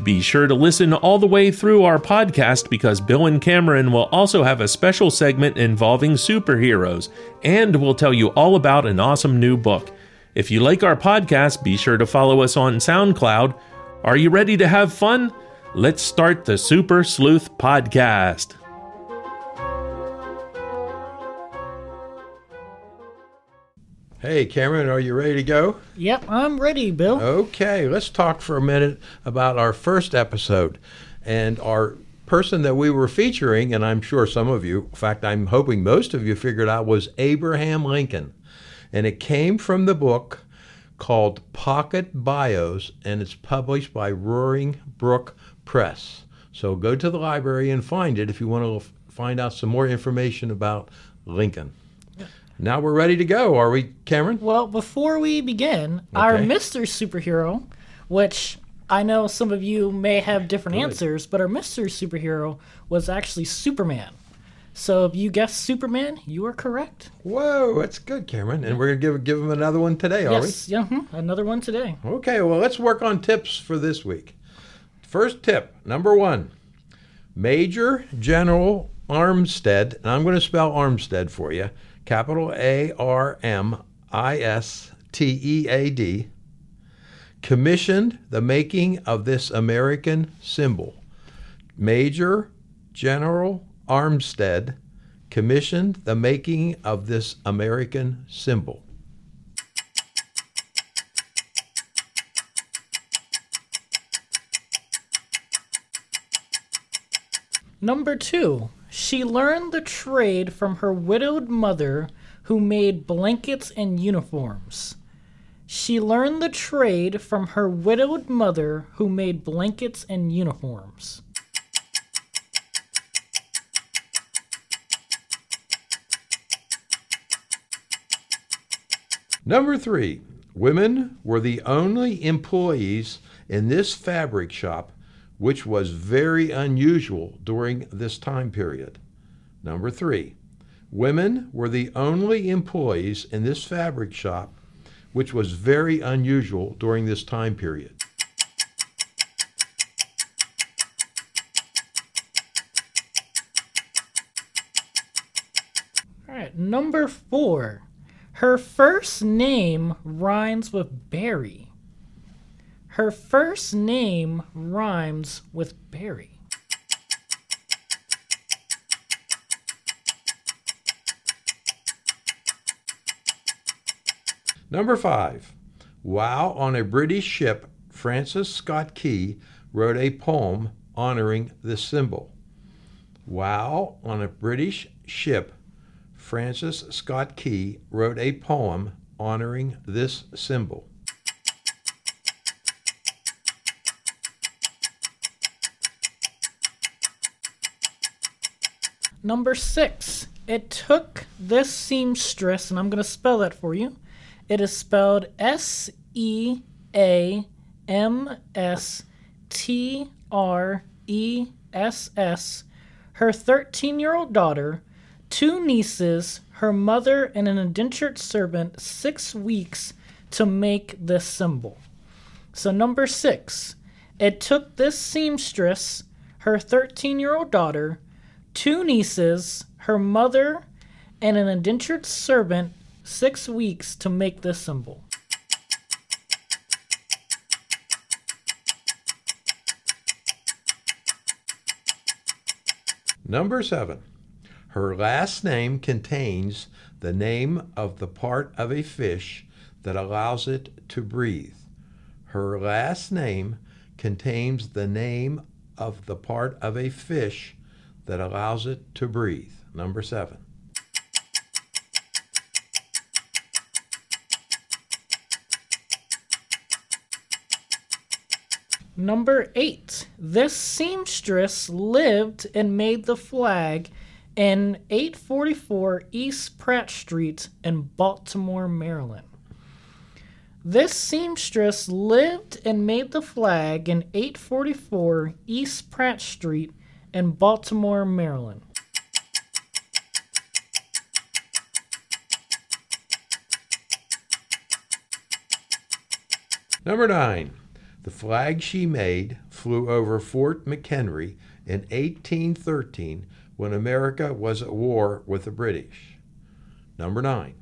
Be sure to listen all the way through our podcast because Bill and Cameron will also have a special segment involving superheroes, and we'll tell you all about an awesome new book. If you like our podcast, be sure to follow us on SoundCloud. Are you ready to have fun? Let's start the Super Sleuth Podcast. Hey, Cameron, are you ready to go? Yep, I'm ready, Bill. Okay, let's talk for a minute about our first episode and our person that we were featuring, and I'm sure some of you, in fact, I'm hoping most of you figured out, was Abraham Lincoln. And it came from the book called Pocket Bios, and it's published by Roaring Brook Press. So go to the library and find it if you want to find out some more information about Lincoln. Now we're ready to go, are we, Cameron? Well, before we begin, our Mr. Superhero, which I know some of you may have different answers, but our Mr. Superhero was actually Superman. So if you guessed Superman, you are correct. Whoa, that's good, Cameron. And we're going to give him another one today, are we? Yes, another one today. Okay, well, let's work on tips for this week. First tip, number 1, Major General Armstead, and I'm going to spell Armstead for you, capital A-R-M-I-S-T-E-A-D, commissioned the making of this American symbol. Major General Armstead commissioned the making of this American symbol. Number 2. She learned the trade from her widowed mother, who made blankets and uniforms. She learned the trade from her widowed mother, who made blankets and uniforms. Number 3, women were the only employees in this fabric shop, which was very unusual during this time period. Number 3, women were the only employees in this fabric shop, which was very unusual during this time period. All right, number 4, her first name rhymes with berry. Her first name rhymes with Barry. Number 5. While on a British ship, Francis Scott Key wrote a poem honoring this symbol. While on a British ship, Francis Scott Key wrote a poem honoring this symbol. Number 6, it took this seamstress, and I'm going to spell that for you. It is spelled S-E-A-M-S-T-R-E-S-S, her 13-year-old daughter, 2 nieces, her mother, and an indentured servant 6 weeks to make this symbol. So number 6, it took this seamstress, her 13-year-old daughter, 2 nieces, her mother, and an indentured servant 6 weeks to make this symbol. Number 7. Her last name contains the name of the part of a fish that allows it to breathe. Her last name contains the name of the part of a fish that allows it to breathe. Number 7. Number 8. This seamstress lived and made the flag in 844 East Pratt Street in Baltimore, Maryland. This seamstress lived and made the flag in 844 East Pratt Street in Baltimore, Maryland. Number 9. The flag she made flew over Fort McHenry in 1813 when America was at war with the British. Number 9.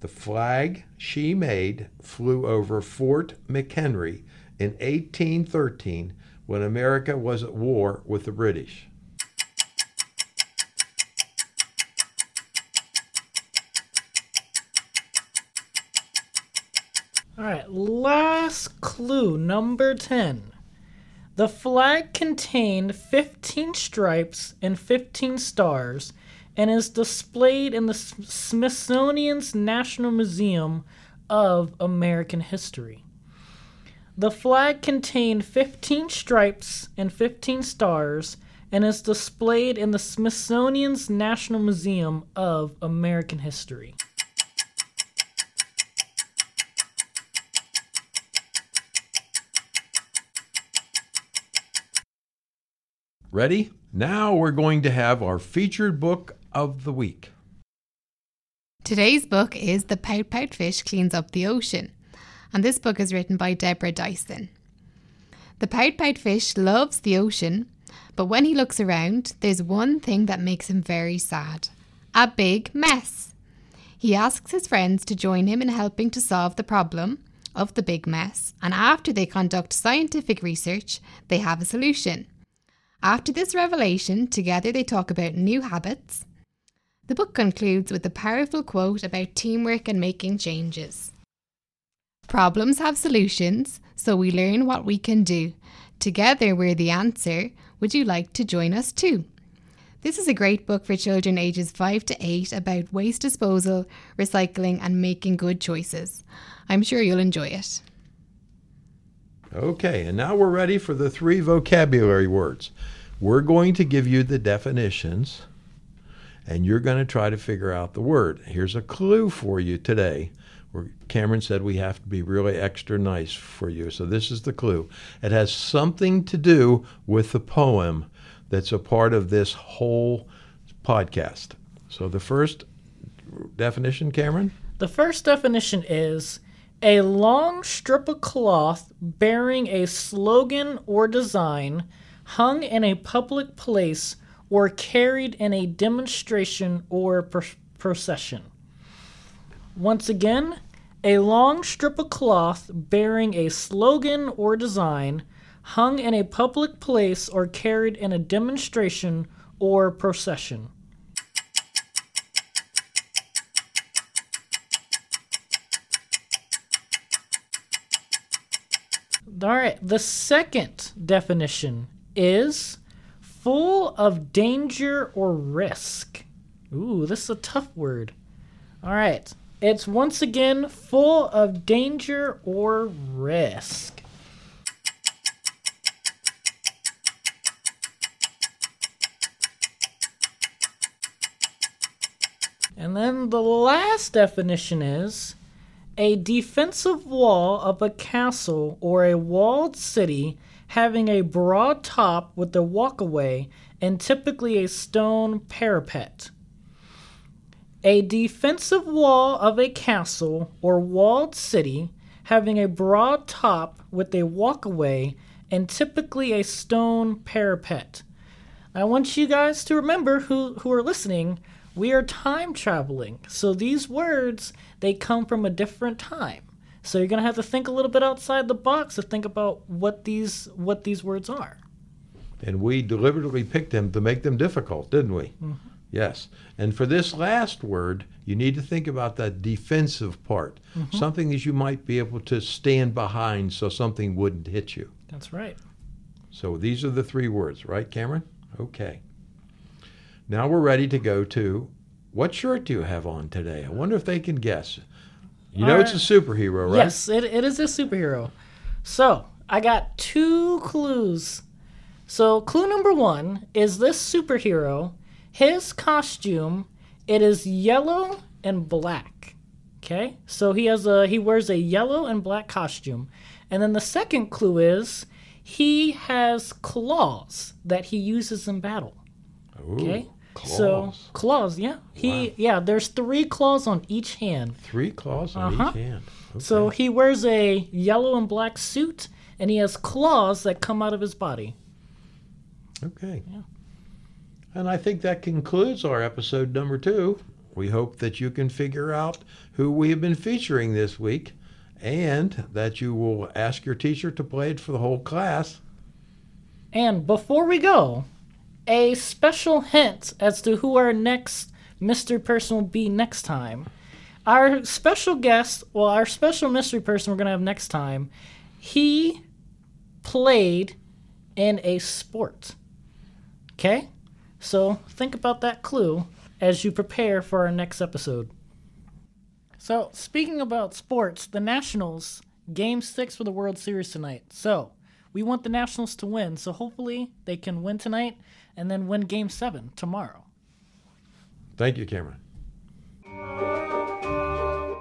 The flag she made flew over Fort McHenry in 1813 when America was at war with the British. All right, last clue, number 10. The flag contained 15 stripes and 15 stars and is displayed in the Smithsonian's National Museum of American History. The flag contained 15 stripes and 15 stars and is displayed in the Smithsonian's National Museum of American History. Ready? Now we're going to have our featured book of the week. Today's book is The Pout-Pout Fish Cleans Up the Ocean, and this book is written by Deborah Dyson. The pout-pout fish loves the ocean, but when he looks around, there's one thing that makes him very sad. A big mess. He asks his friends to join him in helping to solve the problem of the big mess, and after they conduct scientific research, they have a solution. After this revelation, together they talk about new habits. The book concludes with a powerful quote about teamwork and making changes. Problems have solutions, so we learn what we can do. Together we're the answer. Would you like to join us too? This is a great book for children ages 5 to 8 about waste disposal, recycling and making good choices. I'm sure you'll enjoy it. Okay, and now we're ready for the 3 vocabulary words. We're going to give you the definitions, and you're going to try to figure out the word. Here's a clue for you today. Cameron said we have to be really extra nice for you, so this is the clue. It has something to do with the poem that's a part of this whole podcast. So the first definition, Cameron? The first definition is a long strip of cloth bearing a slogan or design hung in a public place or carried in a demonstration or procession. Once again, a long strip of cloth bearing a slogan or design hung in a public place or carried in a demonstration or procession. All right, the second definition is full of danger or risk. Ooh, this is a tough word. All right, it's once again full of danger or risk. And then the last definition is a defensive wall of a castle or a walled city having a broad top with a walkway and typically a stone parapet. A defensive wall of a castle or walled city having a broad top with a walkway and typically a stone parapet. I want you guys to remember who are listening. We are time traveling, so these words, they come from a different time. So you're going to have to think a little bit outside the box to think about what these words are. And we deliberately picked them to make them difficult, didn't we? Mm-hmm. Yes. And for this last word, you need to think about that defensive part, mm-hmm. something that you might be able to stand behind so something wouldn't hit you. That's right. So these are the 3 words, right, Cameron? Okay. Now we're ready to go to, what shirt do you have on today? I wonder if they can guess. You know, it's a superhero, right? Yes, it is a superhero. So I got two clues. So clue number one is this superhero, his costume, it is yellow and black. Okay? So he wears a yellow and black costume. And then the second clue is he has claws that he uses in battle. Ooh, okay? Claws. So claws, yeah. There's three claws on each hand. Three claws on each hand. Okay. So he wears a yellow and black suit and he has claws that come out of his body. Okay. Yeah. And I think that concludes our episode number 2. We hope that you can figure out who we have been featuring this week and that you will ask your teacher to play it for the whole class. And before we go, a special hint as to who our next mystery person will be next time. Our special guest, our special mystery person we're going to have next time, he played in a sport. Okay? So think about that clue as you prepare for our next episode. So speaking about sports, the Nationals, Game 6 for the World Series tonight. So we want the Nationals to win, so hopefully they can win tonight and then win Game 7 tomorrow. Thank you, Cameron.